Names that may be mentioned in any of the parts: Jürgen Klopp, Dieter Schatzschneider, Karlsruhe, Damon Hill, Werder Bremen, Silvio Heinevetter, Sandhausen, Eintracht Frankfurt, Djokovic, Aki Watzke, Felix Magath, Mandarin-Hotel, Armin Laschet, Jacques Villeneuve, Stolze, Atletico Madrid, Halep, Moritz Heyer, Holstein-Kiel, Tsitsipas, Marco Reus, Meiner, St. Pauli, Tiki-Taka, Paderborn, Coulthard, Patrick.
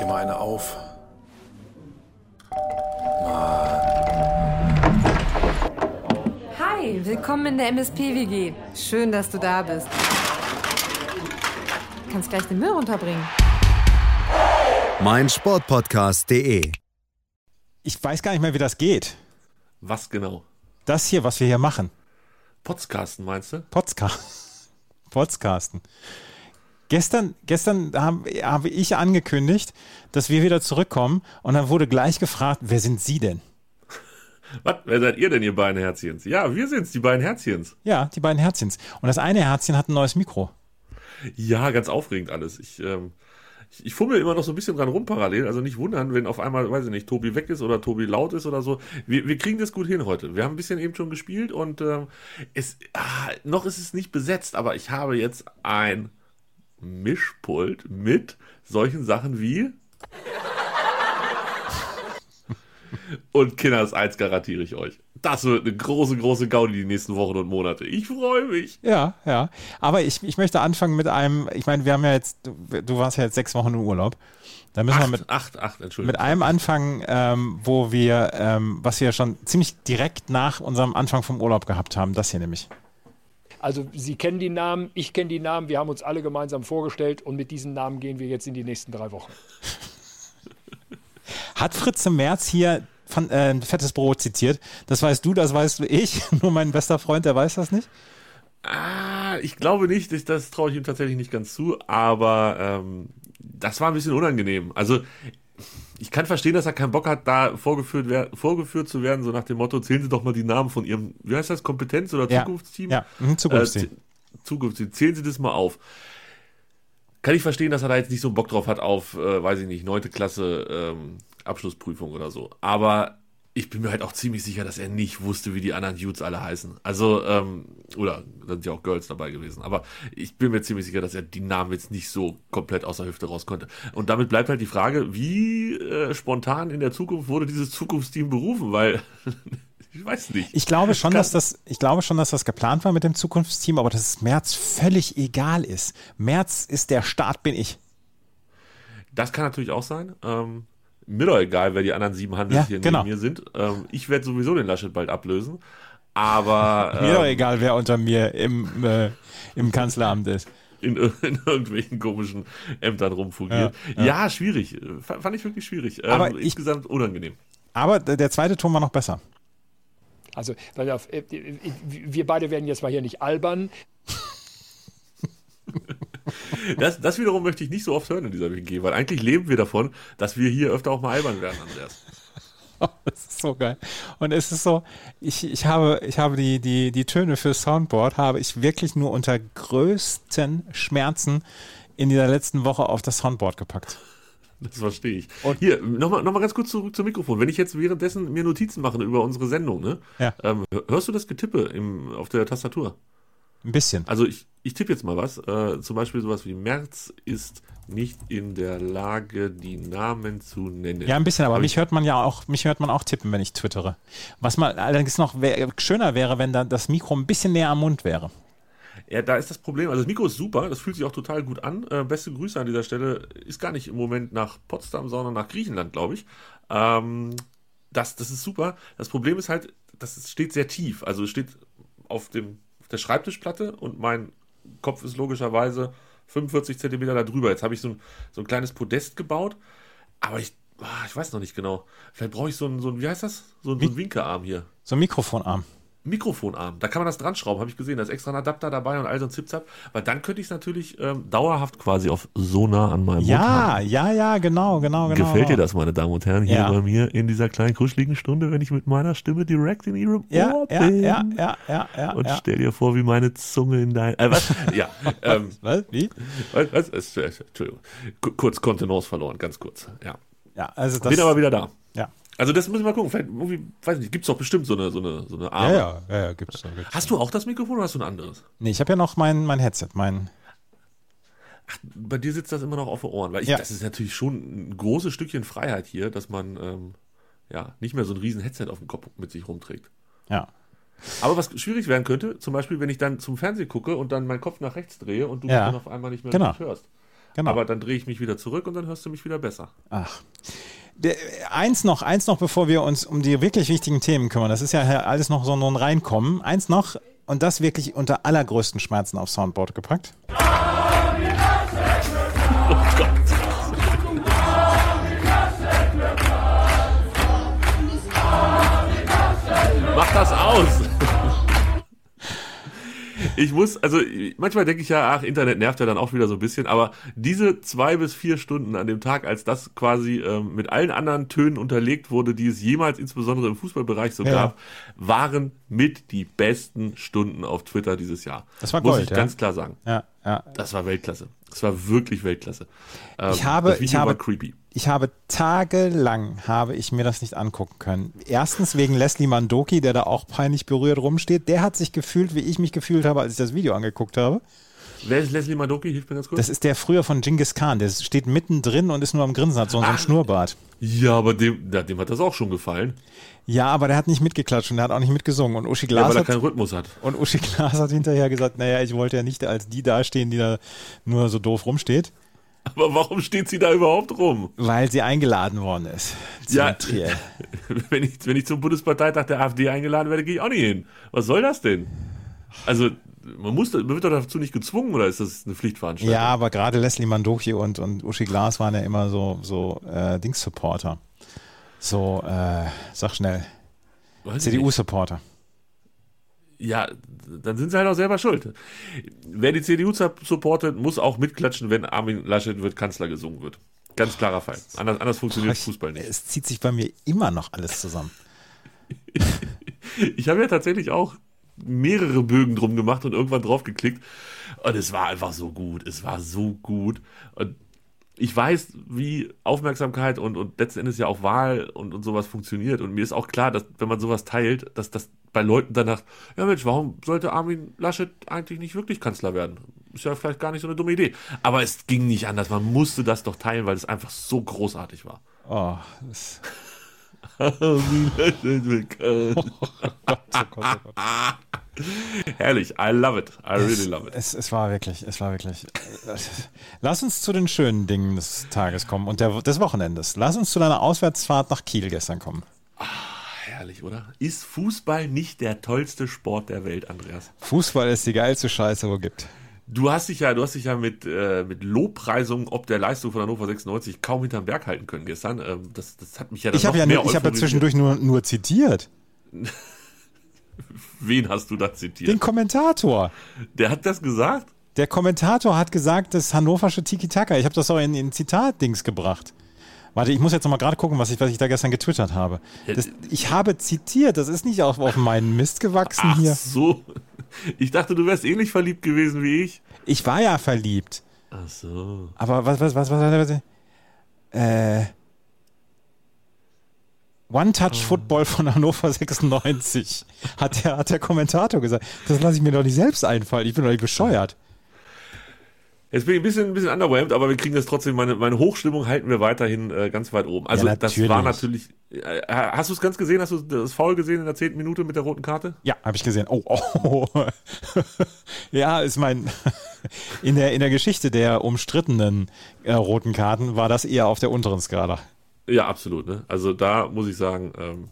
dir mal eine auf. Mann. Hi, willkommen in der MSP-WG. Schön, dass du da bist. Du kannst gleich den Müll runterbringen. meinsportpodcast.de. Ich weiß gar nicht mehr, wie das geht. Was genau? Das hier, was wir hier machen. Podcasten, meinst du? Podcasten. Gestern habe ich angekündigt, dass wir wieder zurückkommen und dann wurde gleich gefragt, wer sind Sie denn? Was? Wer seid ihr denn, ihr beiden Herzchens? Ja, wir sind's, die beiden Herzchens. Ja, die beiden Herzchens. Und das eine Herzchen hat ein neues Mikro. Ja, ganz aufregend alles. Ich fummel immer noch so ein bisschen dran rum parallel, also nicht wundern, wenn auf einmal, weiß ich nicht, Tobi weg ist oder Tobi laut ist oder so. Wir kriegen das gut hin heute. Wir haben ein bisschen eben schon gespielt und noch ist es nicht besetzt, aber ich habe jetzt ein Mischpult mit solchen Sachen wie und Kinders 1 garantiere ich euch. Das wird eine große, große Gaudi die nächsten Wochen und Monate. Ich freue mich. Ja. Aber ich möchte anfangen mit einem, ich meine, wir haben ja jetzt, du warst ja jetzt 6 Wochen im Urlaub. Da müssen wir mit einem anfangen, wo wir, was wir schon ziemlich direkt nach unserem Anfang vom Urlaub gehabt haben, das hier nämlich. Also Sie kennen die Namen, ich kenne die Namen, wir haben uns alle gemeinsam vorgestellt und mit diesen Namen gehen wir jetzt in die nächsten 3 Wochen. Hat Fritze Merz hier von Fettes Brot zitiert? Das weißt du, das weißt ich. Nur mein bester Freund, der weiß das nicht. Ich glaube nicht. Das traue ich ihm tatsächlich nicht ganz zu. Aber das war ein bisschen unangenehm. Also ich kann verstehen, dass er keinen Bock hat, da vorgeführt zu werden. So nach dem Motto, zählen Sie doch mal die Namen von Ihrem, wie heißt das, Kompetenz- oder Zukunftsteam? Ja, Zukunftsteam. Zukunftsteam. Zählen Sie das mal auf. Kann ich verstehen, dass er da jetzt nicht so einen Bock drauf hat auf, weiß ich nicht, 9. Klasse Abschlussprüfung oder so. Aber ich bin mir halt auch ziemlich sicher, dass er nicht wusste, wie die anderen Dudes alle heißen. Also, oder da sind ja auch Girls dabei gewesen. Aber ich bin mir ziemlich sicher, dass er die Namen jetzt nicht so komplett aus der Hüfte raus konnte. Und damit bleibt halt die Frage, wie spontan in der Zukunft wurde dieses Zukunftsteam berufen? Weil... Ich weiß nicht. Ich glaube schon, dass das geplant war mit dem Zukunftsteam, aber dass es Merz völlig egal ist. Merz ist der Start, bin ich. Das kann natürlich auch sein. Mir doch egal, wer die anderen 7 Handels hier neben mir sind. Ich werde sowieso den Laschet bald ablösen. Aber mir doch egal, wer unter mir im Kanzleramt ist. In irgendwelchen komischen Ämtern rumfugiert. Ja, schwierig. Fand ich wirklich schwierig. Aber insgesamt unangenehm. Aber der zweite Ton war noch besser. Also, wir beide werden jetzt mal hier nicht albern. Das wiederum möchte ich nicht so oft hören in dieser WG, weil eigentlich leben wir davon, dass wir hier öfter auch mal albern werden, Andreas. Oh, das ist so geil. Und es ist so, ich habe die Töne für Soundboard, habe ich wirklich nur unter größten Schmerzen in dieser letzten Woche auf das Soundboard gepackt. Das verstehe ich. Und hier, nochmal ganz kurz zurück zum Mikrofon. Wenn ich jetzt währenddessen mir Notizen mache über unsere Sendung, ne? Ja. Hörst du das Getippe auf der Tastatur? Ein bisschen. Also ich tippe jetzt mal was. Zum Beispiel sowas wie Merz ist nicht in der Lage, die Namen zu nennen. Ja, ein bisschen, aber mich hört man auch tippen, wenn ich twittere. Was mal allerdings noch schöner wäre, wenn dann das Mikro ein bisschen näher am Mund wäre. Ja, da ist das Problem. Also das Mikro ist super, das fühlt sich auch total gut an. Beste Grüße an dieser Stelle. Ist gar nicht im Moment nach Potsdam, sondern nach Griechenland, glaube ich. Das ist super. Das Problem ist halt, das steht sehr tief. Also es steht auf der Schreibtischplatte und mein Kopf ist logischerweise 45 Zentimeter da drüber. Jetzt habe ich so ein kleines Podest gebaut, aber ich weiß noch nicht genau. Vielleicht brauche ich so ein, wie heißt das? So ein Winkearm hier. So ein Mikrofonarm, da kann man das dran schrauben, habe ich gesehen, da ist extra ein Adapter dabei und all so ein Zipzap, weil dann könnte ich es natürlich dauerhaft quasi auf so nah an meinem Mund haben. Ja, genau. Gefällt dir das, meine Damen und Herren, hier bei mir in dieser kleinen kuscheligen Stunde, wenn ich mit meiner Stimme direkt in ihrem Ohr bin? Ja. Und stell dir vor, wie meine Zunge in dein... was? Ja. Was? Wie? Was? Entschuldigung. Kurz Kontenance verloren, ganz kurz. Ja, also das... Bin aber wieder da. Ja. Also das müssen wir mal gucken, vielleicht irgendwie, weiß nicht, gibt's doch bestimmt so eine Arme. Ja, gibt's doch. Hast du auch das Mikrofon oder hast du ein anderes? Nee, ich habe ja noch mein Headset, Ach, bei dir sitzt das immer noch auf den Ohren, weil das ist natürlich schon ein großes Stückchen Freiheit hier, dass man nicht mehr so ein riesen Headset auf dem Kopf mit sich rumträgt. Ja. Aber was schwierig werden könnte, zum Beispiel, wenn ich dann zum Fernsehen gucke und dann meinen Kopf nach rechts drehe und du mich dann auf einmal nicht mehr hörst. Genau. Aber dann drehe ich mich wieder zurück und dann hörst du mich wieder besser. Ach. Eins noch, bevor wir uns um die wirklich wichtigen Themen kümmern. Das ist ja alles noch so ein Reinkommen. Eins noch, und das wirklich unter allergrößten Schmerzen aufs Soundboard gepackt. Oh Gott. Mach das aus! Ich muss, also manchmal denke ich ja, ach, Internet nervt ja dann auch wieder so ein bisschen, aber diese 2 bis 4 Stunden an dem Tag, als das quasi mit allen anderen Tönen unterlegt wurde, die es jemals insbesondere im Fußballbereich so gab, waren mit die besten Stunden auf Twitter dieses Jahr. Das war Gold, muss ich ganz klar sagen. Ja. Das war Weltklasse. Das war wirklich Weltklasse. Das Video war creepy. Tagelang habe ich mir das nicht angucken können. Erstens wegen Leslie Mandoki, der da auch peinlich berührt rumsteht. Der hat sich gefühlt, wie ich mich gefühlt habe, als ich das Video angeguckt habe. Wer ist Leslie Mandoki? Hilf mir ganz kurz. Das ist der früher von Genghis Khan. Der steht mittendrin und ist nur am Grinsen, hat so einen Schnurrbart. Ja, aber dem hat das auch schon gefallen. Ja, aber der hat nicht mitgeklatscht und der hat auch nicht mitgesungen. Und Uschi Glas weil er keinen Rhythmus hat. Und Uschi Glas hat hinterher gesagt, naja, ich wollte ja nicht als die dastehen, die da nur so doof rumsteht. Aber warum steht sie da überhaupt rum? Weil sie eingeladen worden ist. Ja, wenn ich zum Bundesparteitag der AfD eingeladen werde, gehe ich auch nicht hin. Was soll das denn? Also, man wird doch dazu nicht gezwungen, oder ist das eine Pflichtveranstaltung? Ja, aber gerade Leslie Mandoki und Uschi Glas waren ja immer so Dings-Supporter. So, sag schnell, CDU-Supporter. Ja, dann sind sie halt auch selber schuld. Wer die CDU supportet, muss auch mitklatschen, wenn Armin Laschet wird Kanzler gesungen wird. Ganz klarer Fall. Anders funktioniert Fußball nicht. Es zieht sich bei mir immer noch alles zusammen. Ich habe ja tatsächlich auch mehrere Bögen drum gemacht und irgendwann drauf geklickt. Und es war einfach so gut. Es war so gut. Und ich weiß, wie Aufmerksamkeit und letzten Endes ja auch Wahl und sowas funktioniert. Und mir ist auch klar, dass wenn man sowas teilt, dass das bei Leuten danach, ja Mensch, warum sollte Armin Laschet eigentlich nicht wirklich Kanzler werden? Ist ja vielleicht gar nicht so eine dumme Idee. Aber es ging nicht anders. Man musste das doch teilen, weil es einfach so großartig war. Oh, das Armin Laschet will Kanzler. Oh Gott. Herrlich, I love it. I really love it. Es war wirklich. Lass uns zu den schönen Dingen des Tages kommen und des Wochenendes. Lass uns zu deiner Auswärtsfahrt nach Kiel gestern kommen. Ah, herrlich, oder? Ist Fußball nicht der tollste Sport der Welt, Andreas? Fußball ist die geilste Scheiße, wo es gibt. Du hast dich ja mit Lobpreisungen ob der Leistung von Hannover 96 kaum hinterm Berg halten können gestern. Das hat mich ja dann noch mehr euphorisiert. Ich habe ja zwischendurch nur zitiert. Wen hast du da zitiert? Den Kommentator. Der hat das gesagt? Der Kommentator hat gesagt, das hannoversche Tiki-Taka. Ich habe das auch in Zitat-Dings gebracht. Warte, ich muss jetzt nochmal gerade gucken, was ich da gestern getwittert habe. Ich habe zitiert, das ist nicht auf meinen Mist gewachsen hier. Ach so. Ich dachte, du wärst ähnlich verliebt gewesen wie ich. Ich war ja verliebt. Ach so. Aber was? One-Touch-Football von Hannover 96, hat der Kommentator gesagt. Das lasse ich mir doch nicht selbst einfallen. Ich bin doch nicht bescheuert. Jetzt bin ich ein bisschen underwhelmed, aber wir kriegen das trotzdem. Meine Hochstimmung halten wir weiterhin ganz weit oben. Also ja, das war natürlich... hast du es ganz gesehen? Hast du das Foul gesehen in der 10. Minute mit der roten Karte? Ja, habe ich gesehen. Oh. Ja, ist in der Geschichte der umstrittenen roten Karten war das eher auf der unteren Skala. Ja, absolut. Ne? Also da muss ich sagen,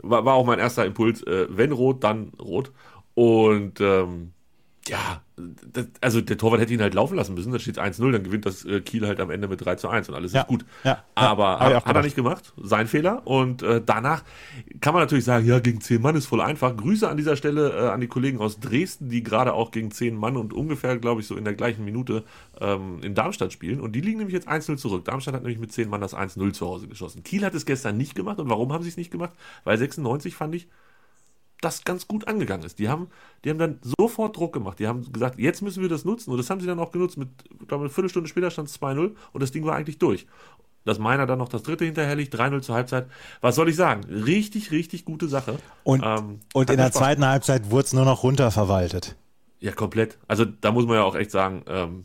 war auch mein erster Impuls, wenn rot, dann rot. Und also der Torwart hätte ihn halt laufen lassen müssen, dann steht es 1-0, dann gewinnt das Kiel halt am Ende mit 3-1 und alles ist gut. Ja, aber hat er nicht gemacht, sein Fehler. Und danach kann man natürlich sagen, ja, gegen 10 Mann ist voll einfach. Grüße an dieser Stelle an die Kollegen aus Dresden, die gerade auch gegen 10 Mann und ungefähr, glaube ich, so in der gleichen Minute in Darmstadt spielen. Und die liegen nämlich jetzt 1-0 zurück. Darmstadt hat nämlich mit 10 Mann das 1-0 zu Hause geschossen. Kiel hat es gestern nicht gemacht. Und warum haben sie es nicht gemacht? Weil 96, fand ich, das ganz gut angegangen ist. Die haben dann sofort Druck gemacht. Die haben gesagt, jetzt müssen wir das nutzen. Und das haben sie dann auch genutzt. Mit eine Viertelstunde später stand es 2-0 und das Ding war eigentlich durch. Dass Meiner dann noch das dritte hinterher liegt, 3-0 zur Halbzeit. Was soll ich sagen? Richtig, richtig gute Sache. Und in der zweiten Halbzeit wurde es nur noch runterverwaltet. Ja, komplett. Also da muss man ja auch echt sagen,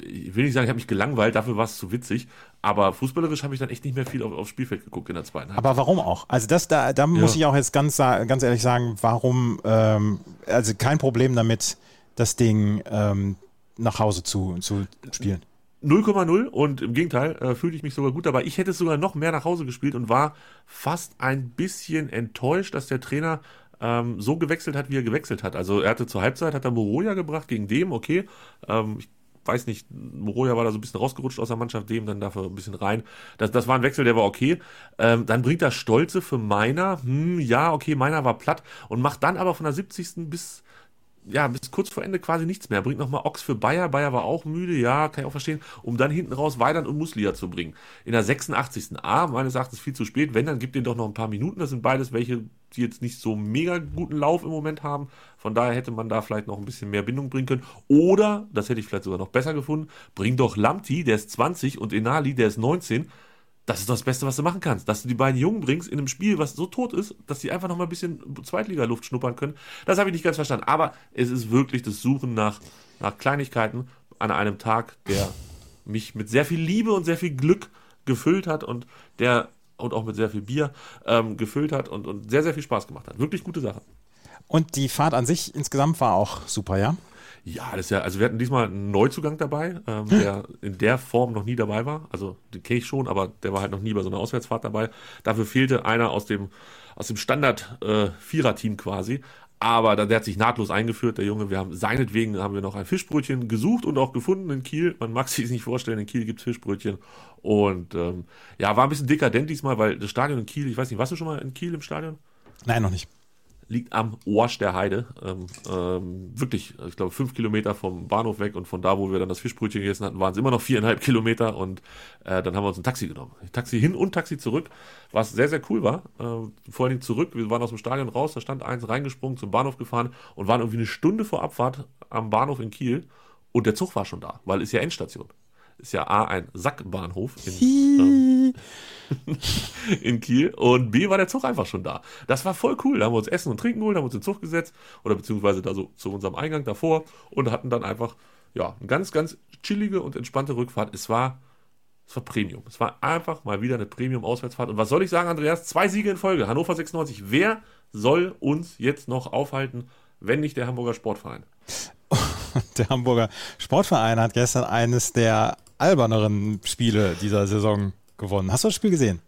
ich will nicht sagen, ich habe mich gelangweilt, dafür war es zu witzig. Aber fußballerisch habe ich dann echt nicht mehr viel aufs Spielfeld geguckt in der zweiten Halbzeit. Aber warum auch? Also da muss ich auch jetzt ganz ehrlich sagen, warum, also kein Problem damit, das Ding nach Hause zu spielen. 0,0 und im Gegenteil fühlte ich mich sogar gut dabei. Ich hätte es sogar noch mehr nach Hause gespielt und war fast ein bisschen enttäuscht, dass der Trainer so gewechselt hat, wie er gewechselt hat. Also er hatte zur Halbzeit, hat er Moroia gebracht gegen Dem, okay. Ich weiß nicht, Moroia war da so ein bisschen rausgerutscht aus der Mannschaft, Dem dann dafür ein bisschen rein. Das war ein Wechsel, der war okay. Dann bringt er Stolze für Meiner. Ja, okay, Meiner war platt und macht dann aber von der 70. bis kurz vor Ende quasi nichts mehr. Bringt nochmal Ochs für Bayer. Bayer war auch müde, ja, kann ich auch verstehen, um dann hinten raus Weidand und Muslia zu bringen. In der 86. Meines Erachtens viel zu spät. Wenn, dann gibt denen doch noch ein paar Minuten. Das sind beides welche, die jetzt nicht so mega guten Lauf im Moment haben. Von daher hätte man da vielleicht noch ein bisschen mehr Bindung bringen können. Oder, das hätte ich vielleicht sogar noch besser gefunden, bring doch Lamti, der ist 20, und Enali, der ist 19. Das ist doch das Beste, was du machen kannst. Dass du die beiden Jungen bringst in einem Spiel, was so tot ist, dass die einfach noch mal ein bisschen Zweitliga-Luft schnuppern können. Das habe ich nicht ganz verstanden. Aber es ist wirklich das Suchen nach Kleinigkeiten an einem Tag, der mich mit sehr viel Liebe und sehr viel Glück gefüllt hat und auch mit sehr viel Bier gefüllt hat und sehr, sehr viel Spaß gemacht hat. Wirklich gute Sache. Und die Fahrt an sich insgesamt war auch super, ja? Ja, das ist ja, also wir hatten diesmal einen Neuzugang dabei, der in der Form noch nie dabei war. Also den kenne ich schon, aber der war halt noch nie bei so einer Auswärtsfahrt dabei. Dafür fehlte einer aus dem Standard-Vierer-Team quasi. Aber der hat sich nahtlos eingeführt, der Junge. Seinetwegen haben wir noch ein Fischbrötchen gesucht und auch gefunden in Kiel. Man mag sich nicht vorstellen, in Kiel gibt's Fischbrötchen. Und war ein bisschen dekadent diesmal, weil das Stadion in Kiel, ich weiß nicht, warst du schon mal in Kiel im Stadion? Nein, noch nicht. Liegt am Orsch der Heide, wirklich, ich glaube 5 Kilometer vom Bahnhof weg, und von da, wo wir dann das Fischbrötchen gegessen hatten, waren es immer noch 4,5 Kilometer, und dann haben wir uns ein Taxi genommen. Taxi hin und Taxi zurück, was sehr, sehr cool war, vor allen Dingen zurück, wir waren aus dem Stadion raus, da stand eins, reingesprungen, zum Bahnhof gefahren und waren irgendwie eine Stunde vor Abfahrt am Bahnhof in Kiel und der Zug war schon da, weil ist ja Endstation. Ist ja A, ein Sackbahnhof in Kiel, und B, war der Zug einfach schon da. Das war voll cool. Da haben wir uns Essen und Trinken geholt, haben uns in den Zug gesetzt oder beziehungsweise da so zu unserem Eingang davor und hatten dann einfach eine ganz, ganz chillige und entspannte Rückfahrt. Es war Premium. Es war einfach mal wieder eine Premium-Auswärtsfahrt. Und was soll ich sagen, Andreas? 2 Siege in Folge. Hannover 96. Wer soll uns jetzt noch aufhalten, wenn nicht der Hamburger Sportverein? Der Hamburger Sportverein hat gestern eines der alberneren Spiele dieser Saison gewonnen. Hast du das Spiel gesehen?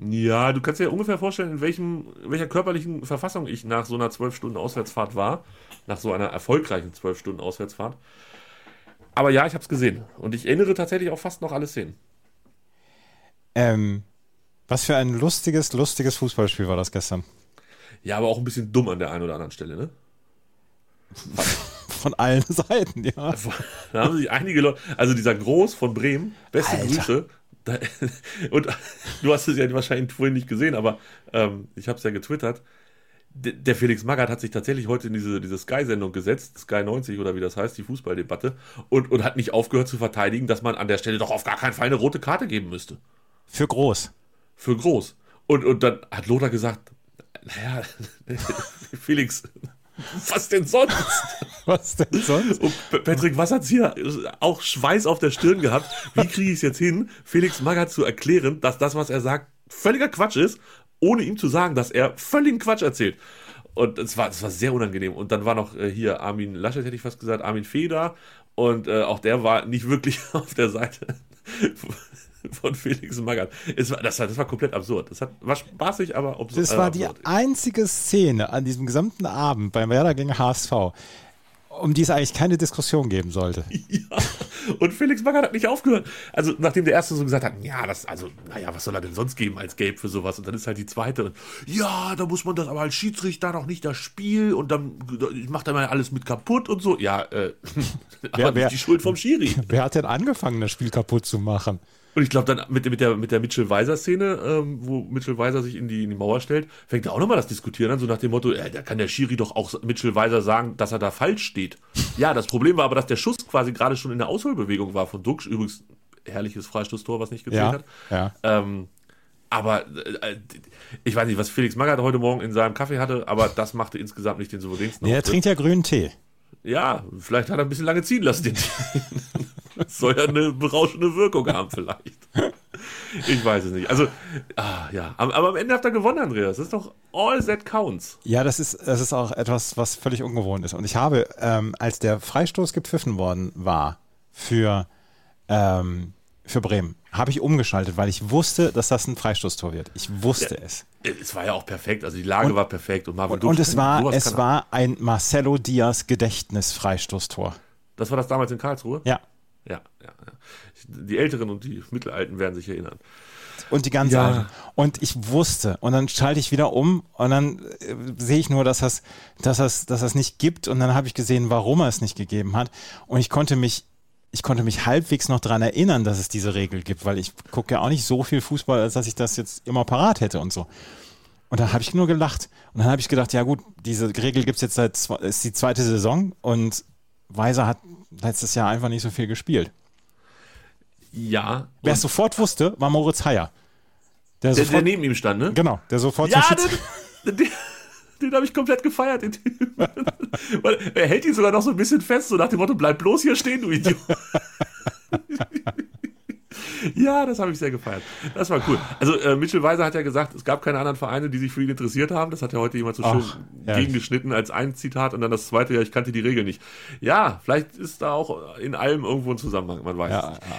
Ja, du kannst dir ungefähr vorstellen, in welcher körperlichen Verfassung ich nach so einer 12-Stunden-Auswärtsfahrt war. Nach so einer erfolgreichen 12-Stunden-Auswärtsfahrt. Aber ja, ich habe es gesehen. Und ich erinnere tatsächlich auch fast noch alle Szenen. Was für ein lustiges Fußballspiel war das gestern. Ja, aber auch ein bisschen dumm an der einen oder anderen Stelle, ne? Von allen Seiten, ja. Da haben sich einige Leute, also dieser Groß von Bremen, beste Alter. Grüße. Und du hast es ja wahrscheinlich vorhin nicht gesehen, aber ich habe es ja getwittert. Der Felix Magath hat sich tatsächlich heute in diese Sky-Sendung gesetzt, Sky 90 oder wie das heißt, die Fußballdebatte, und hat nicht aufgehört zu verteidigen, dass man an der Stelle doch auf gar keinen Fall eine rote Karte geben müsste. Für Groß. Für Groß. Und dann hat Lothar gesagt, naja, Felix... Was denn sonst? Was denn sonst? Und Patrick, was hat's hier? Auch Schweiß auf der Stirn gehabt. Wie kriege ich es jetzt hin, Felix Magath zu erklären, dass das, was er sagt, völliger Quatsch ist, ohne ihm zu sagen, dass er völligen Quatsch erzählt. Und es war sehr unangenehm. Und dann war noch hier Armin Laschet, hätte ich fast gesagt, Armin Feder. Und auch der war nicht wirklich auf der Seite von Felix Magath. Das war komplett absurd. Das war spaßig, aber absurd. Das war die einzige Szene an diesem gesamten Abend beim Werder gegen HSV, um die es eigentlich keine Diskussion geben sollte. Ja, und Felix Magath hat nicht aufgehört. Also nachdem der Erste so gesagt hat, was soll er denn sonst geben als Gelb für sowas? Und dann ist halt die Zweite. Und, ja, da muss man das aber als Schiedsrichter noch nicht das Spiel und dann macht er mal alles mit kaputt und so. Ja, aber die Schuld vom Schiri. Wer hat denn angefangen, das Spiel kaputt zu machen? Und ich glaube dann mit der Mitchell Weiser Szene, wo Mitchell Weiser sich in die Mauer stellt, fängt er auch nochmal das Diskutieren an, so nach dem Motto, da kann der Schiri doch auch Mitchell Weiser sagen, dass er da falsch steht. Ja, das Problem war aber, dass der Schuss quasi gerade schon in der Ausholbewegung war von Duxch, übrigens herrliches Freistoßtor, was nicht gezählt hat. Ja. Aber ich weiß nicht, was Felix Magath heute Morgen in seinem Kaffee hatte, aber das machte insgesamt nicht den souveränsten. Nee, er trinkt ja grünen Tee. Ja, vielleicht hat er ein bisschen lange ziehen lassen, den Tee. Das soll ja eine berauschende Wirkung haben vielleicht. Ich weiß es nicht. Also, aber am Ende habt ihr gewonnen, Andreas. Das ist doch all that counts. Ja, das ist auch etwas, was völlig ungewohnt ist. Und ich habe, als der Freistoß gepfiffen worden war für für Bremen. Habe ich umgeschaltet, weil ich wusste, dass das ein Freistoßtor wird. Ich wusste es. Es war ja auch perfekt, also die Lage war perfekt. Und es war ein Marcelo Diaz Gedächtnis-Freistoßtor. Das war das damals in Karlsruhe? Ja. Die Älteren und die Mittelalten werden sich erinnern. Und die ganze Sache. Und ich wusste. Und dann schalte ich wieder um und dann sehe ich nur, dass das nicht gibt. Und dann habe ich gesehen, warum er es nicht gegeben hat. Und ich konnte mich halbwegs noch daran erinnern, dass es diese Regel gibt, weil ich gucke ja auch nicht so viel Fußball, als dass ich das jetzt immer parat hätte und so. Und dann habe ich nur gelacht. Und dann habe ich gedacht, ja gut, diese Regel gibt es jetzt ist die zweite Saison und Weiser hat letztes Jahr einfach nicht so viel gespielt. Ja. Wer es sofort wusste, war Moritz Heyer. Der neben ihm stand, ne? Genau, der sofort zum Schiedsrichter. Den habe ich komplett gefeiert, den Typen. Er hält ihn sogar noch so ein bisschen fest, so nach dem Motto, bleib bloß hier stehen, du Idiot. Ja, das habe ich sehr gefeiert. Das war cool. Also Mitchell Weiser hat ja gesagt, es gab keine anderen Vereine, die sich für ihn interessiert haben. Das hat ja heute jemand so schön gegengeschnitten als ein Zitat und dann das zweite, ich kannte die Regel nicht. Ja, vielleicht ist da auch in allem irgendwo ein Zusammenhang, man weiß es nicht. Ja.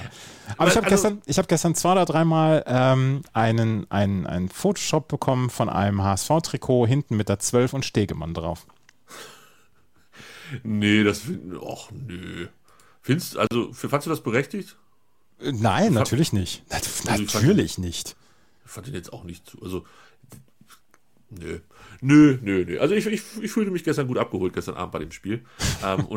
Aber ich habe gestern 2 oder 3 Mal einen Photoshop bekommen von einem HSV-Trikot, hinten mit der 12 und Stegemann drauf. Nee, ach nö. Fandst du das berechtigt? Nein, natürlich nicht. Natürlich nicht. Ich fand ihn jetzt auch nicht zu. Also, nö. Also, ich fühlte mich gestern gut abgeholt, gestern Abend bei dem Spiel.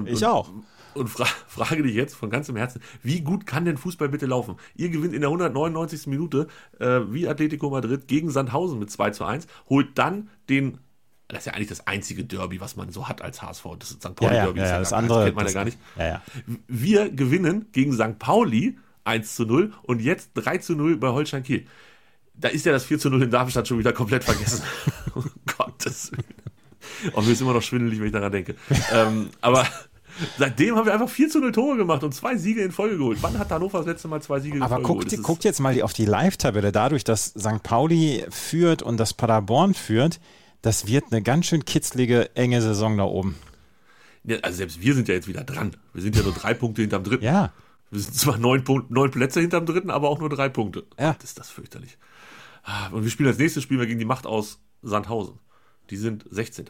Ich auch. Und frage dich jetzt von ganzem Herzen, wie gut kann denn Fußball bitte laufen? Ihr gewinnt in der 199. Minute wie Atletico Madrid gegen Sandhausen mit 2:1, holt dann den. Das ist ja eigentlich das einzige Derby, was man so hat als HSV. Das ist St. Pauli Derby. Ja, das andere kennt man ja gar nicht. Ja. Wir gewinnen gegen St. Pauli 1:0 und jetzt 3:0 bei Holstein-Kiel. Da ist ja das 4:0 in Darmstadt schon wieder komplett vergessen. Oh Gottes Willen. Und mir ist immer noch schwindelig, wenn ich daran denke. Aber seitdem haben wir einfach 4:0 Tore gemacht und 2 Siege in Folge geholt. Wann hat Hannover das letzte Mal 2 Siege in Folge geholt? Aber guckt jetzt mal auf die Live-Tabelle. Dadurch, dass St. Pauli führt und dass Paderborn führt, das wird eine ganz schön kitzlige, enge Saison da oben. Ja, also selbst wir sind ja jetzt wieder dran. Wir sind ja nur 3 Punkte hinterm Dritten. Ja. Wir sind zwar 9 Plätze hinterm Dritten, aber auch nur 3 Punkte. Ja. Gott, ist das fürchterlich. Und wir spielen als nächstes Spiel gegen die Macht aus Sandhausen. Die sind 16.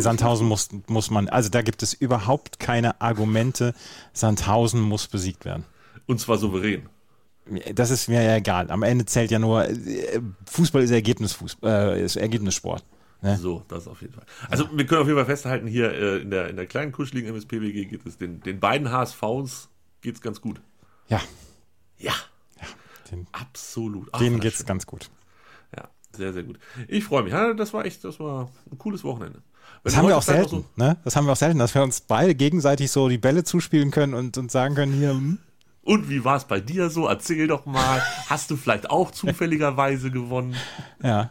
Sandhausen muss man, also da gibt es überhaupt keine Argumente. Sandhausen muss besiegt werden. Und zwar souverän. Das ist mir ja egal. Am Ende zählt ja nur, Fußball ist Ergebnissport. Ne? So, das auf jeden Fall. Also wir können auf jeden Fall festhalten, hier in der kleinen kuscheligen MSPBG geht es den beiden HSVs geht's ganz gut. Ja. Absolut. Denen geht's ganz gut. Ja, sehr, sehr gut. Ich freue mich. Ja, das war ein cooles Wochenende. Das haben wir auch selten, dass wir uns beide gegenseitig so die Bälle zuspielen können und sagen können, hier. Und wie war es bei dir so? Erzähl doch mal. Hast du vielleicht auch zufälligerweise gewonnen? Ja.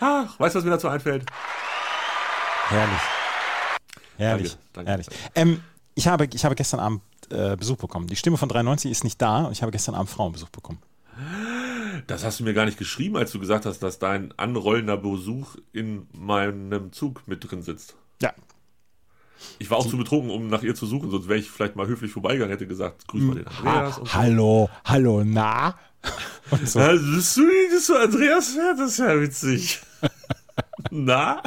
Ach, weißt du, was mir dazu einfällt? Herrlich. Danke. Ich habe gestern Abend Besuch bekommen. Die Stimme von 93 ist nicht da und ich habe gestern Abend Frauenbesuch bekommen. Das hast du mir gar nicht geschrieben, als du gesagt hast, dass dein anrollender Besuch in meinem Zug mit drin sitzt. Ja. Ich war auch zu betrunken, um nach ihr zu suchen, sonst wäre ich vielleicht mal höflich vorbeigegangen, hätte gesagt, grüß mal den Andreas. Und so. Hallo, na? Und so. Bist du Andreas? Ja, das ist ja witzig. Na?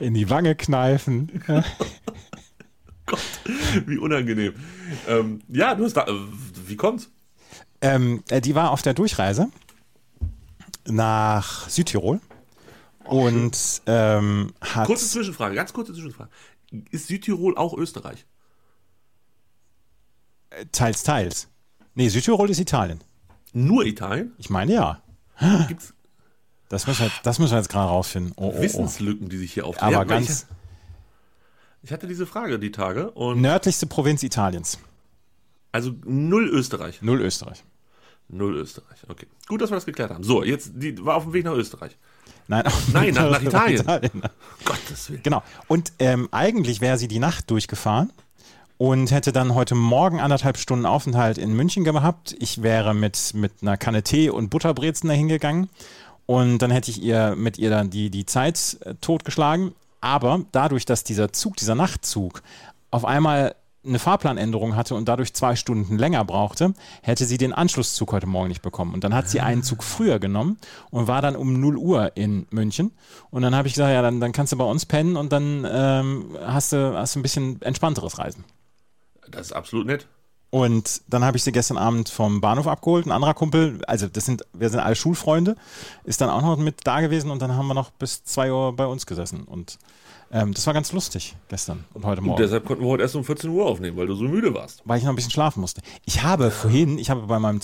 In die Wange kneifen. Gott, wie unangenehm. Du hast da. Wie kommt's? Die war auf der Durchreise nach Südtirol. Und hat. Ganz kurze Zwischenfrage. Ist Südtirol auch Österreich? Teils. Nee, Südtirol ist Italien. Nur Italien? Ich meine ja. Gibt's? Das müssen wir jetzt gerade rausfinden. Wissenslücken, die sich hier auftun. Aber ganz. Ich hatte diese Frage die Tage. Und nördlichste Provinz Italiens. Also null Österreich. Okay. Gut, dass wir das geklärt haben. So, jetzt die war auf dem Weg nach Österreich. Nein, nach Italien. Gottes Willen. Genau. Und eigentlich wäre sie die Nacht durchgefahren und hätte dann heute Morgen 1,5 Stunden Aufenthalt in München gehabt. Ich wäre mit einer Kanne Tee und Butterbrezen dahin gegangen und dann hätte ich mit ihr dann die Zeit totgeschlagen. Aber dadurch, dass dieser Nachtzug auf einmal eine Fahrplanänderung hatte und dadurch 2 Stunden länger brauchte, hätte sie den Anschlusszug heute Morgen nicht bekommen. Und dann hat sie einen Zug früher genommen und war dann um 0 Uhr in München. Und dann habe ich gesagt, ja, dann kannst du bei uns pennen und dann hast du ein bisschen entspannteres Reisen. Das ist absolut nett. Und dann habe ich sie gestern Abend vom Bahnhof abgeholt. Ein anderer Kumpel, also wir sind alle Schulfreunde, ist dann auch noch mit da gewesen und dann haben wir noch bis 2 Uhr bei uns gesessen. Und das war ganz lustig gestern und heute Morgen. Und deshalb konnten wir heute erst um 14 Uhr aufnehmen, weil du so müde warst. Weil ich noch ein bisschen schlafen musste. Ich habe beim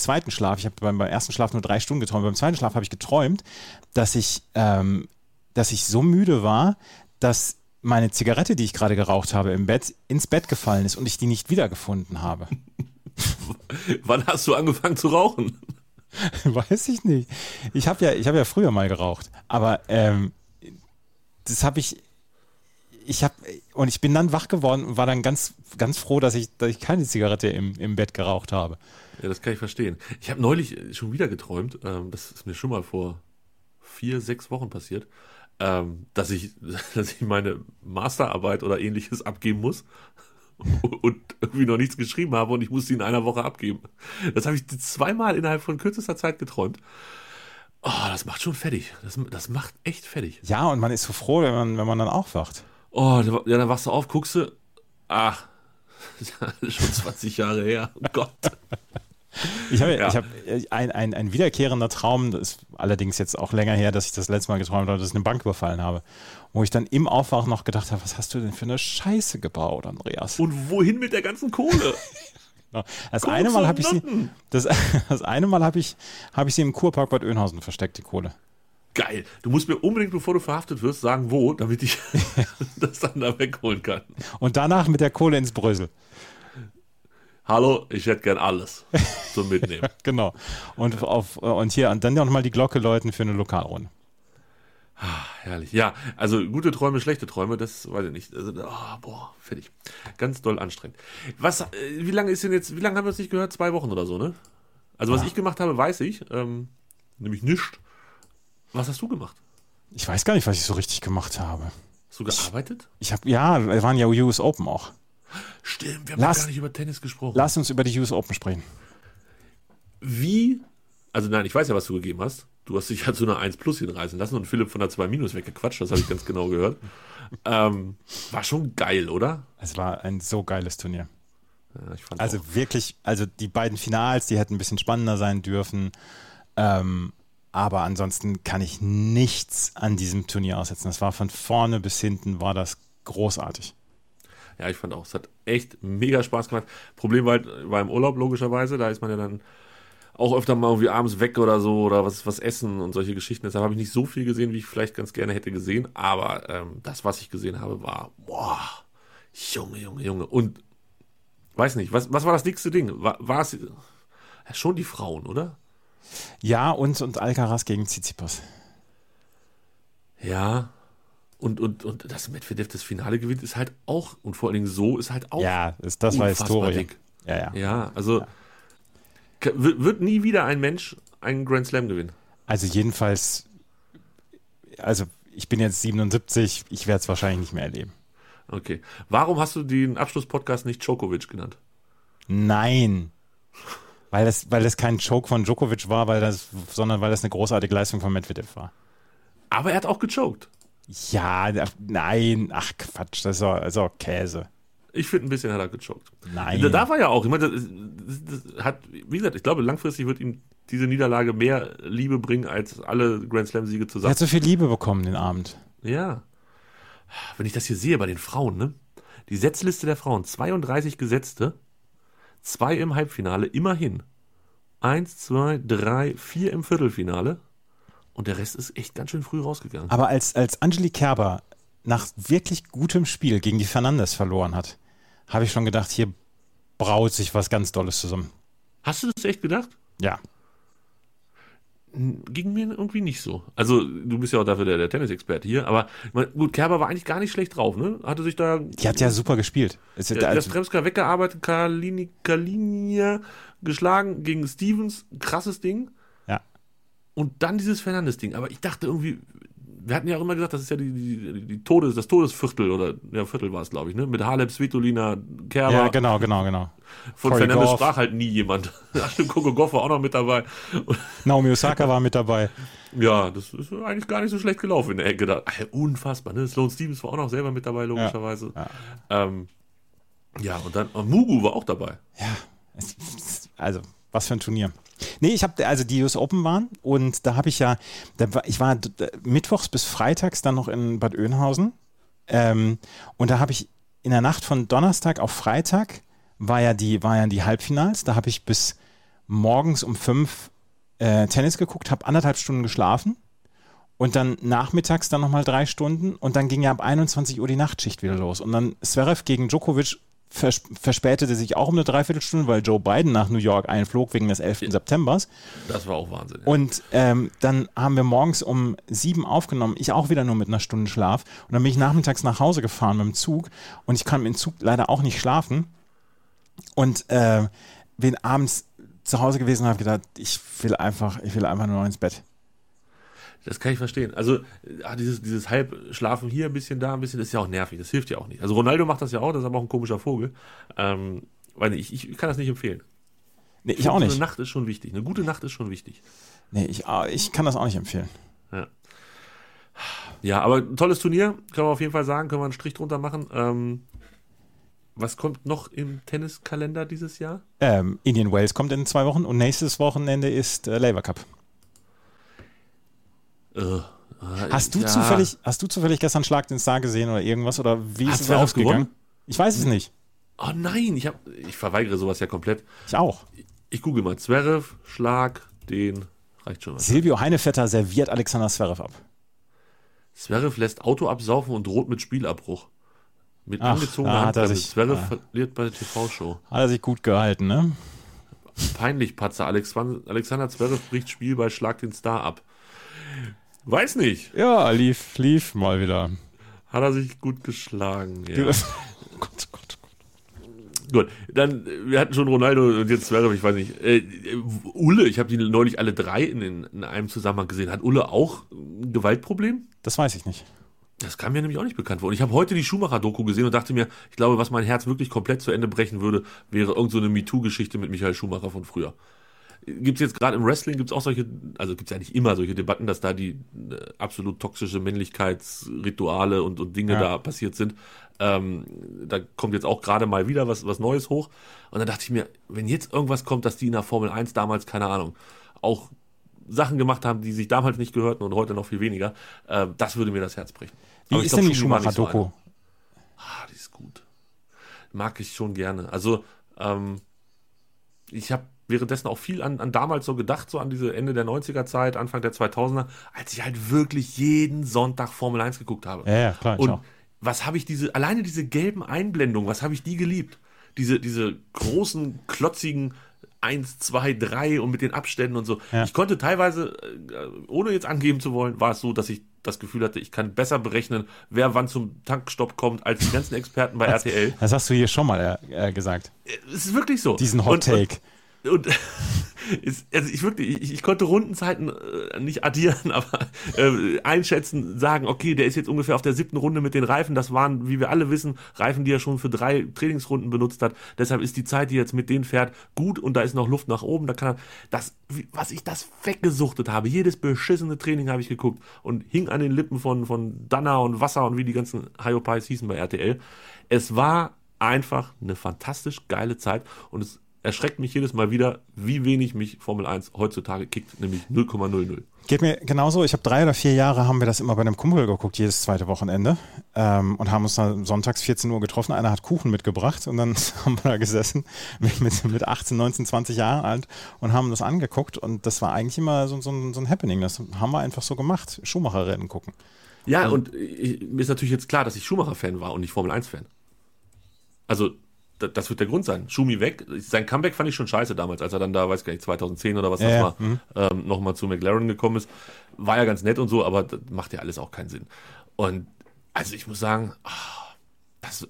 ersten Schlaf nur 3 Stunden geträumt, beim zweiten Schlaf habe ich geträumt, dass ich so müde war, dass meine Zigarette, die ich gerade geraucht habe im Bett, ins Bett gefallen ist und ich die nicht wiedergefunden habe. Wann hast du angefangen zu rauchen? Weiß ich nicht. Ich habe ja früher mal geraucht, aber das habe ich... Und ich bin dann wach geworden und war dann ganz, ganz froh, dass ich keine Zigarette im Bett geraucht habe. Ja, das kann ich verstehen. Ich habe neulich schon wieder geträumt, das ist mir schon mal vor 4-6 Wochen passiert, dass ich meine Masterarbeit oder ähnliches abgeben muss und irgendwie noch nichts geschrieben habe und ich muss die in einer Woche abgeben. Das habe ich 2-mal innerhalb von kürzester Zeit geträumt. Oh, das macht schon fertig. Das macht echt fertig. Ja, und man ist so froh, wenn man dann aufwacht. Oh, ja, dann wachst du auf, guckst du, ach, schon 20 Jahre her, oh Gott. Ich habe ein wiederkehrender Traum, das ist allerdings jetzt auch länger her, dass ich das letzte Mal geträumt habe, dass ich eine Bank überfallen habe, wo ich dann im Aufwachen noch gedacht habe, was hast du denn für eine Scheiße gebaut, Andreas? Und wohin mit der ganzen Kohle? Das eine Mal habe ich sie im Kurpark Bad Oeynhausen versteckt, die Kohle. Geil, du musst mir unbedingt, bevor du verhaftet wirst, sagen, wo, damit ich das dann da wegholen kann. Und danach mit der Kohle ins Brösel. Hallo, ich hätte gern alles zum Mitnehmen. Ja, genau. Und dann nochmal die Glocke läuten für eine Lokalrunde. Ah, herrlich. Ja, also gute Träume, schlechte Träume, das weiß ich nicht. Also, fertig. Ganz doll anstrengend. Wie lange haben wir uns nicht gehört? 2 Wochen oder so, ne? Also was ich gemacht habe, weiß ich. Nämlich nichts. Was hast du gemacht? Ich weiß gar nicht, was ich so richtig gemacht habe. Hast du gearbeitet? Ja, wir waren ja US Open auch. Stimmt, wir haben gar nicht über Tennis gesprochen. Lass uns über die US Open sprechen. Also nein, ich weiß ja, was du gegeben hast. Du hast dich ja zu einer 1+ hinreißen lassen und Philipp von der 2- weggequatscht. Das habe ich ganz genau gehört. War schon geil, oder? Es war ein so geiles Turnier. Ja, ich fand's auch. Wirklich, also die beiden Finals, die hätten ein bisschen spannender sein dürfen. Aber ansonsten kann ich nichts an diesem Turnier aussetzen. Das war von vorne bis hinten, war das großartig. Ja, ich fand auch, es hat echt mega Spaß gemacht. Problem war im Urlaub logischerweise, da ist man ja dann auch öfter mal irgendwie abends weg oder so oder was essen und solche Geschichten. Deshalb habe ich nicht so viel gesehen, wie ich vielleicht ganz gerne hätte gesehen. Aber das, was ich gesehen habe, war, boah, Junge, Junge, Junge. Und weiß nicht, was war das dickste Ding? War es schon die Frauen, oder? Ja, und Alcaraz gegen Tsitsipas. Ja, und das Medvedev das Finale gewinnt, ist halt auch, und vor allen Dingen so, ist halt auch ja, das war Historie. Ja, also Wird nie wieder ein Mensch einen Grand Slam gewinnen. Also jedenfalls, ich bin jetzt 77, ich werde es wahrscheinlich nicht mehr erleben. Okay, warum hast du den Abschlusspodcast nicht Djokovic genannt? Nein, weil das kein Choke von Djokovic war, sondern weil das eine großartige Leistung von Medvedev war. Aber er hat auch gechoked. Ja, nein, ach Quatsch, das ist auch Käse. Ich finde, ein bisschen hat er gechoked. Nein. Da war ja auch, ich meine, das hat, wie gesagt, ich glaube, langfristig wird ihm diese Niederlage mehr Liebe bringen, als alle Grand Slam-Siege zusammen. Er hat so viel Liebe bekommen den Abend. Ja. Wenn ich das hier sehe bei den Frauen, ne? Die Setzliste der Frauen, 32 Gesetzte. 2 im Halbfinale, immerhin. 1, 2, 3, 4 im Viertelfinale. Und der Rest ist echt ganz schön früh rausgegangen. Aber als Angelique Kerber nach wirklich gutem Spiel gegen die Fernandez verloren hat, habe ich schon gedacht, hier braut sich was ganz Dolles zusammen. Hast du das echt gedacht? Ja. Ging mir irgendwie nicht so. Also, du bist ja auch dafür der Tennisexperte hier, aber gut, Kerber war eigentlich gar nicht schlecht drauf, ne? Hatte sich da... Die hat ja super gespielt. Das Tremska weggearbeitet, Kalinia geschlagen gegen Stevens, krasses Ding. Ja. Und dann dieses Fernandes-Ding. Aber ich dachte irgendwie, wir hatten ja auch immer gesagt, das ist ja das Todesviertel oder ja, Viertel war es, glaube ich, ne? Mit Halep, Svitolina, Kerber. Ja, genau. Von Corey Fernandez Goff. Sprach halt nie jemand. Ach stimmt, Coco Gauff war auch noch mit dabei. Naomi Osaka war mit dabei. Ja, das ist eigentlich gar nicht so schlecht gelaufen in der Ecke. Da. Unfassbar, ne? Sloan Stevens war auch noch selber mit dabei, logischerweise. Ja. Ja, und dann Mugu war auch dabei. Ja, also was für ein Turnier. Nee, ich habe, also die US Open waren und da habe ich ja, ich war mittwochs bis freitags dann noch in Bad Oeynhausen und da habe ich in der Nacht von Donnerstag auf Freitag waren ja die Halbfinals, da habe ich bis morgens um 5 Tennis geguckt, habe 1,5 Stunden geschlafen und dann nachmittags dann nochmal 3 Stunden und dann ging ja ab 21 Uhr die Nachtschicht wieder los und dann Zverev gegen Djokovic verspätete sich auch um eine Dreiviertelstunde, weil Joe Biden nach New York einflog wegen des 11. Septembers. Das war auch Wahnsinn. Ja. Und dann haben wir morgens um 7 aufgenommen, ich auch wieder nur mit einer Stunde Schlaf und dann bin ich nachmittags nach Hause gefahren mit dem Zug und ich kann im Zug leider auch nicht schlafen und bin abends zu Hause gewesen und habe gedacht, ich will einfach nur ins Bett. Das kann ich verstehen. Also dieses Halbschlafen hier ein bisschen, da ein bisschen, das ist ja auch nervig. Das hilft ja auch nicht. Also Ronaldo macht das ja auch, das ist aber auch ein komischer Vogel. Ich kann das nicht empfehlen. Nee, ich auch nicht. Eine Nacht ist schon wichtig. Eine gute Nacht ist schon wichtig. Nee, ich kann das auch nicht empfehlen. Ja, aber ein tolles Turnier, können wir auf jeden Fall sagen. Können wir einen Strich drunter machen. Was kommt noch im Tenniskalender dieses Jahr? Indian Wells kommt in 2 Wochen und nächstes Wochenende ist Laver Cup. Hast du zufällig gestern Schlag den Star gesehen oder irgendwas? Oder wie ist es ausgegangen? Ich weiß es nicht. Oh nein, ich verweigere sowas ja komplett. Ich auch. Ich google mal. Zverev, Schlag den, reicht schon mal. Silvio Heinevetter serviert Alexander Zverev ab. Zverev lässt Auto absaufen und droht mit Spielabbruch. Mit angezogener Handbremse. Zverev verliert bei der TV-Show. Hat er sich gut gehalten, ne? Peinlich, Patzer. Alexander Zverev bricht Spiel bei Schlag den Star ab. Weiß nicht. Ja, lief mal wieder. Hat er sich gut geschlagen. Ja. Gott. Gut, dann, wir hatten schon Ronaldo und jetzt Zverev, ich weiß nicht. Ulle, ich habe die neulich alle 3 in einem Zusammenhang gesehen. Hat Ulle auch ein Gewaltproblem? Das weiß ich nicht. Das kam mir nämlich auch nicht bekannt vor. Und ich habe heute die Schumacher-Doku gesehen und dachte mir, ich glaube, was mein Herz wirklich komplett zu Ende brechen würde, wäre irgend so eine MeToo-Geschichte mit Michael Schumacher von früher. Gibt es jetzt gerade im Wrestling, gibt es auch solche, also gibt es ja nicht immer solche Debatten, dass da die absolut toxische Männlichkeitsrituale und Dinge da passiert sind. Da kommt jetzt auch gerade mal wieder was Neues hoch. Und dann dachte ich mir, wenn jetzt irgendwas kommt, dass die in der Formel 1 damals, keine Ahnung, auch Sachen gemacht haben, die sich damals nicht gehörten und heute noch viel weniger, das würde mir das Herz brechen. Wie ist denn die Schumacher-Doku? Die ist gut. Mag ich schon gerne. Also, ich habe währenddessen auch viel an damals so gedacht, so an diese Ende der 90er-Zeit, Anfang der 2000er, als ich halt wirklich jeden Sonntag Formel 1 geguckt habe. Ja, klar. Und was habe ich alleine diese gelben Einblendungen, was habe ich die geliebt? Diese großen, klotzigen 1, 2, 3 und mit den Abständen und so. Ja. Ich konnte teilweise, ohne jetzt angeben zu wollen, war es so, dass ich das Gefühl hatte, ich kann besser berechnen, wer wann zum Tankstopp kommt, als die ganzen Experten bei RTL. Das hast du hier schon mal gesagt. Es ist wirklich so. Diesen Hot Take. Und ich konnte Rundenzeiten nicht addieren, aber einschätzen, sagen, okay, der ist jetzt ungefähr auf der 7. Runde mit den Reifen. Das waren, wie wir alle wissen, Reifen, die er schon für 3 Trainingsrunden benutzt hat. Deshalb ist die Zeit, die er jetzt mit denen fährt, gut und da ist noch Luft nach oben. Da kann er was ich das weggesuchtet habe, jedes beschissene Training habe ich geguckt und hing an den Lippen von Danner und Wasser und wie die ganzen Hyopies hießen bei RTL. Es war einfach eine fantastisch geile Zeit und es erschreckt mich jedes Mal wieder, wie wenig mich Formel 1 heutzutage kickt, nämlich 0,00. Geht mir genauso. Ich habe 3 oder 4 Jahre, haben wir das immer bei einem Kumpel geguckt, jedes zweite Wochenende und haben uns dann sonntags 14 Uhr getroffen. Einer hat Kuchen mitgebracht und dann haben wir da gesessen mit 18, 19, 20 Jahren alt und haben das angeguckt und das war eigentlich immer so ein Happening. Das haben wir einfach so gemacht, Schumacher-Rennen gucken. Ja, und mir ist natürlich jetzt klar, dass ich Schumacher-Fan war und nicht Formel-1-Fan. Also, das wird der Grund sein. Schumi weg. Sein Comeback fand ich schon scheiße damals, als er dann da, weiß gar nicht, 2010 oder was das war, nochmal zu McLaren gekommen ist. War ja ganz nett und so, aber das macht ja alles auch keinen Sinn. Und also ich muss sagen,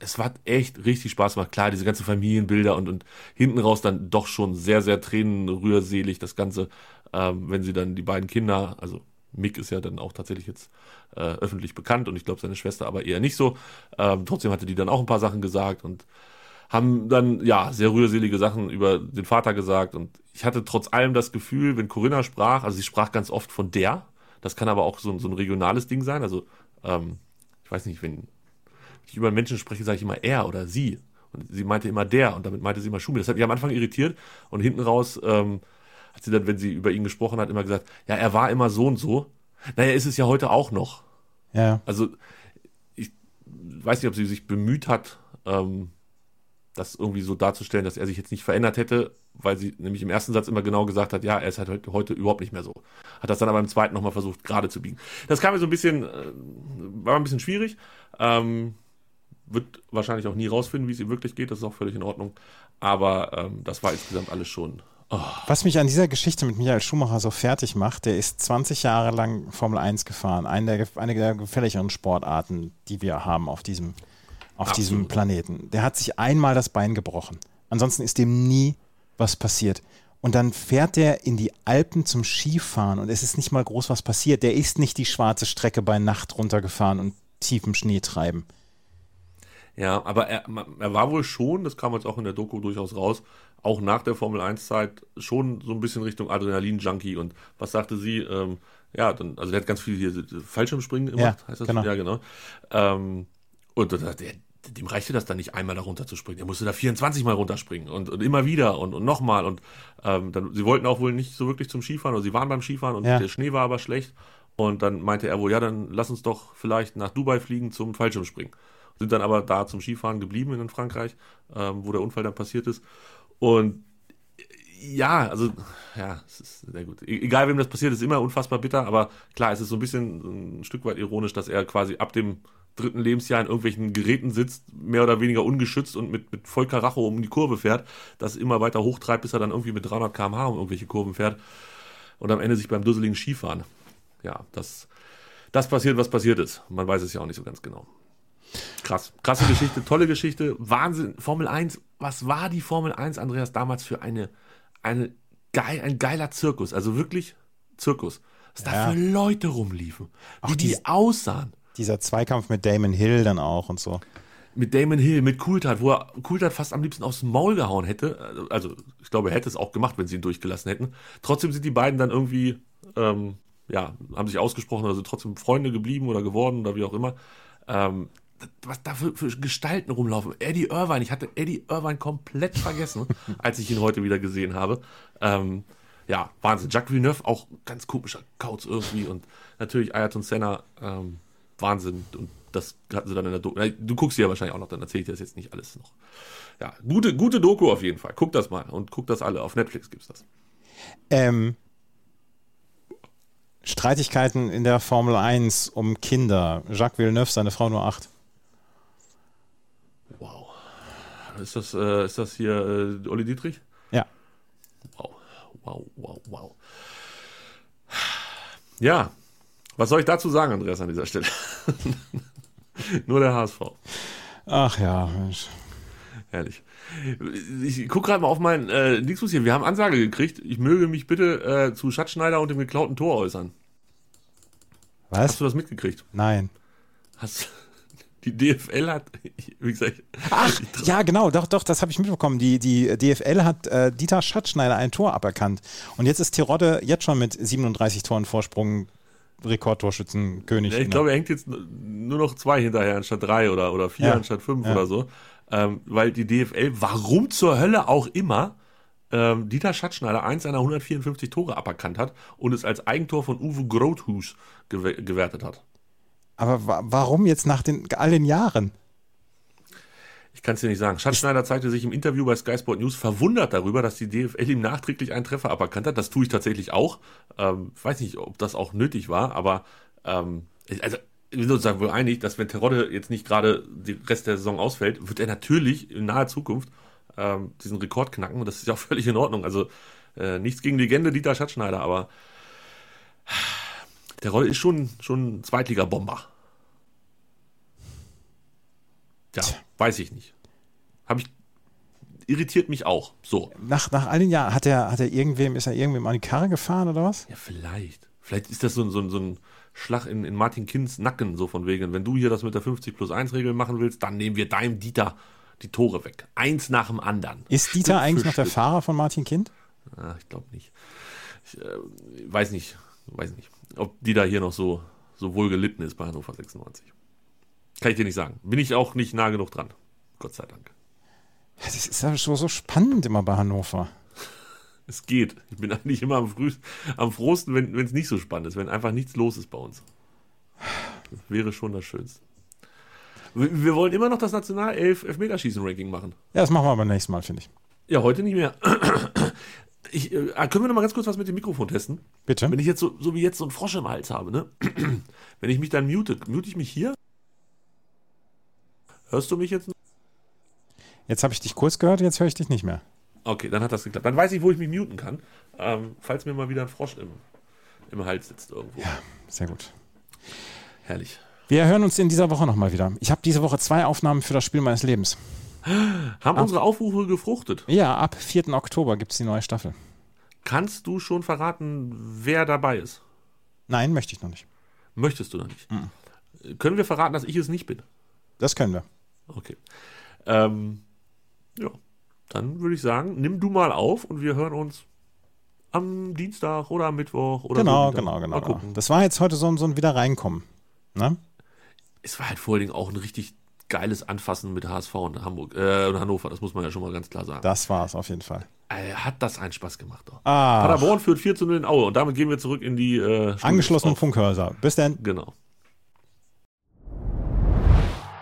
es war echt richtig Spaß gemacht. Klar, diese ganzen Familienbilder und hinten raus dann doch schon sehr, sehr tränenrührselig das Ganze, wenn sie dann die beiden Kinder, also Mick ist ja dann auch tatsächlich jetzt öffentlich bekannt und ich glaube seine Schwester aber eher nicht so. Trotzdem hatte die dann auch ein paar Sachen gesagt und haben dann ja sehr rührselige Sachen über den Vater gesagt und ich hatte trotz allem das Gefühl, wenn Corinna sprach, also sie sprach ganz oft von der, das kann aber auch so ein regionales Ding sein, also ich weiß nicht, wenn ich über einen Menschen spreche, sage ich immer er oder sie und sie meinte immer der und damit meinte sie immer Schumi, das hat mich am Anfang irritiert und hinten raus hat sie dann, wenn sie über ihn gesprochen hat, immer gesagt, ja, er war immer so und so. Naja, ist es ja heute auch noch. Ja. Also, ich weiß nicht, ob sie sich bemüht hat, das irgendwie so darzustellen, dass er sich jetzt nicht verändert hätte, weil sie nämlich im ersten Satz immer genau gesagt hat, ja, er ist halt heute überhaupt nicht mehr so. Hat das dann aber im zweiten nochmal versucht, gerade zu biegen. Das kam mir so ein bisschen, war ein bisschen schwierig. Wird wahrscheinlich auch nie rausfinden, wie es ihm wirklich geht. Das ist auch völlig in Ordnung. Aber das war insgesamt alles schon... Was mich an dieser Geschichte mit Michael Schumacher so fertig macht, der ist 20 Jahre lang Formel 1 gefahren, eine der gefährlicheren Sportarten, die wir haben auf diesem Planeten. Der hat sich einmal das Bein gebrochen. Ansonsten ist dem nie was passiert. Und dann fährt der in die Alpen zum Skifahren und es ist nicht mal groß was passiert. Der ist nicht die schwarze Strecke bei Nacht runtergefahren und tiefem Schnee treiben. Ja, aber er war wohl schon, das kam jetzt auch in der Doku durchaus raus, auch nach der Formel-1-Zeit schon so ein bisschen Richtung Adrenalin-Junkie. Und was sagte sie? Also der hat ganz viel hier Fallschirmspringen gemacht, ja, heißt das? Genau. Ja, genau. Und dem reichte das dann nicht, einmal da runterzuspringen. Der musste da 24 Mal runterspringen und immer wieder und nochmal. Und sie wollten auch wohl nicht so wirklich zum Skifahren, oder sie waren beim Skifahren und der Schnee war aber schlecht. Und dann meinte er wohl, ja, dann lass uns doch vielleicht nach Dubai fliegen zum Fallschirmspringen. Sind dann aber da zum Skifahren geblieben in Frankreich, wo der Unfall dann passiert ist. Und ja, also, ja, es ist sehr gut. Egal, wem das passiert, ist immer unfassbar bitter, aber klar, es ist so ein bisschen ein Stück weit ironisch, dass er quasi ab dem 3. Lebensjahr in irgendwelchen Geräten sitzt, mehr oder weniger ungeschützt und mit voll Karacho um die Kurve fährt, das immer weiter hochtreibt, bis er dann irgendwie mit 300 km/h um irgendwelche Kurven fährt und am Ende sich beim dusseligen Skifahren. Ja, das passiert, was passiert ist. Man weiß es ja auch nicht so ganz genau. Krass, krasse Geschichte, tolle Geschichte, Wahnsinn, Formel 1, was war die Formel 1, Andreas, damals für ein geiler Zirkus, also wirklich Zirkus, was da für Leute rumliefen, wie die aussahen. Dieser Zweikampf mit Damon Hill dann auch und so. Mit Damon Hill, mit Coulthard, wo er Coulthard fast am liebsten aufs Maul gehauen hätte, also ich glaube, er hätte es auch gemacht, wenn sie ihn durchgelassen hätten, trotzdem sind die beiden dann irgendwie, haben sich ausgesprochen oder sind trotzdem Freunde geblieben oder geworden oder wie auch immer, was da für Gestalten rumlaufen. Eddie Irvine, ich hatte Eddie Irvine komplett vergessen, als ich ihn heute wieder gesehen habe. Wahnsinn. Jacques Villeneuve, auch ganz komischer Kauz irgendwie und natürlich Ayrton Senna, Wahnsinn. Und das hatten sie dann in der Doku. Du guckst sie ja wahrscheinlich auch noch, dann erzähle ich dir das jetzt nicht alles noch. Ja, gute Doku auf jeden Fall. Guck das mal und guck das alle. Auf Netflix gibt's das. Streitigkeiten in der Formel 1 um Kinder. Jacques Villeneuve, seine Frau nur 8. Wow. Ist das hier Olli Dietrich? Ja. Wow. Ja, was soll ich dazu sagen, Andreas, an dieser Stelle? Nur der HSV. Ach ja, Mensch. Herrlich. Ich gucke gerade mal auf meinen Dingsbus hier. Wir haben Ansage gekriegt. Ich möge mich bitte zu Schatzschneider und dem geklauten Tor äußern. Was? Hast du das mitgekriegt? Nein. Die DFL hat, wie gesagt... Ach, ja genau, doch, das habe ich mitbekommen. Die DFL hat Dieter Schatzschneider ein Tor aberkannt. Und jetzt ist Terodde jetzt schon mit 37 Toren Vorsprung Rekordtorschützenkönig. Ja, ich glaube, er hängt jetzt nur noch 2 hinterher anstatt 3 oder 4 anstatt 5 oder so. Weil die DFL, warum zur Hölle auch immer, Dieter Schatzschneider eins seiner 154 Tore aberkannt hat und es als Eigentor von Uwe Grothus gewertet hat. Aber warum jetzt nach all den Jahren? Ich kann es dir nicht sagen. Schatzschneider zeigte sich im Interview bei Sky Sport News verwundert darüber, dass die DFL ihm nachträglich einen Treffer aberkannt hat. Das tue ich tatsächlich auch. Weiß nicht, ob das auch nötig war, aber wir sind uns wohl einig, dass wenn Terodde jetzt nicht gerade den Rest der Saison ausfällt, wird er natürlich in naher Zukunft diesen Rekord knacken und das ist ja auch völlig in Ordnung. Also nichts gegen Legende Dieter Schatzschneider, aber Terodde ist schon ein Zweitliga-Bomber. Ja, weiß ich nicht. Irritiert mich auch. So. Nach all den Jahren ist er irgendwem an die Karre gefahren oder was? Ja, vielleicht. Vielleicht ist das so ein Schlag in Martin Kinns Nacken, so von wegen, wenn du hier das mit der 50+1-Regel machen willst, dann nehmen wir deinem Dieter die Tore weg. Eins nach dem anderen. Ist Dieter eigentlich noch der Fahrer von Martin Kind? Ah, ich glaube nicht. Ich weiß nicht, ob Dieter hier noch so wohl gelitten ist bei Hannover 96. Kann ich dir nicht sagen. Bin ich auch nicht nah genug dran. Gott sei Dank. Das ist aber so spannend immer bei Hannover. Es geht. Ich bin eigentlich immer am frohsten, wenn es nicht so spannend ist, wenn einfach nichts los ist bei uns. Das wäre schon das Schönste. Wir wollen immer noch das National-Elf-Elfmeterschießen-Ranking machen. Ja, das machen wir aber nächstes Mal, finde ich. Ja, heute nicht mehr. Können wir noch mal ganz kurz was mit dem Mikrofon testen? Bitte. Wenn ich jetzt so wie jetzt so einen Frosch im Hals habe, ne? Wenn ich mich dann mute ich mich hier? Hörst du mich jetzt noch? Jetzt habe ich dich kurz gehört, jetzt höre ich dich nicht mehr. Okay, dann hat das geklappt. Dann weiß ich, wo ich mich muten kann, falls mir mal wieder ein Frosch im Hals sitzt irgendwo. Ja, sehr gut. Herrlich. Wir hören uns in dieser Woche nochmal wieder. Ich habe diese Woche 2 Aufnahmen für das Spiel meines Lebens. Haben unsere Aufrufe gefruchtet? Ja, ab 4. Oktober gibt es die neue Staffel. Kannst du schon verraten, wer dabei ist? Nein, möchte ich noch nicht. Möchtest du noch nicht? Mhm. Können wir verraten, dass ich es nicht bin? Das können wir. Okay. Ja, dann würde ich sagen, nimm du mal auf und wir hören uns am Dienstag oder am Mittwoch. Oder genau. Mal gucken. Das war jetzt heute so ein Wiederreinkommen. Ne? Es war halt vor allen Dingen auch ein richtig geiles Anfassen mit HSV und Hannover, das muss man ja schon mal ganz klar sagen. Das war es auf jeden Fall. Hat das einen Spaß gemacht. Doch. Paderborn führt 4-0 in Aue und damit gehen wir zurück in die angeschlossenen Funkhörser. Bis dann. Genau.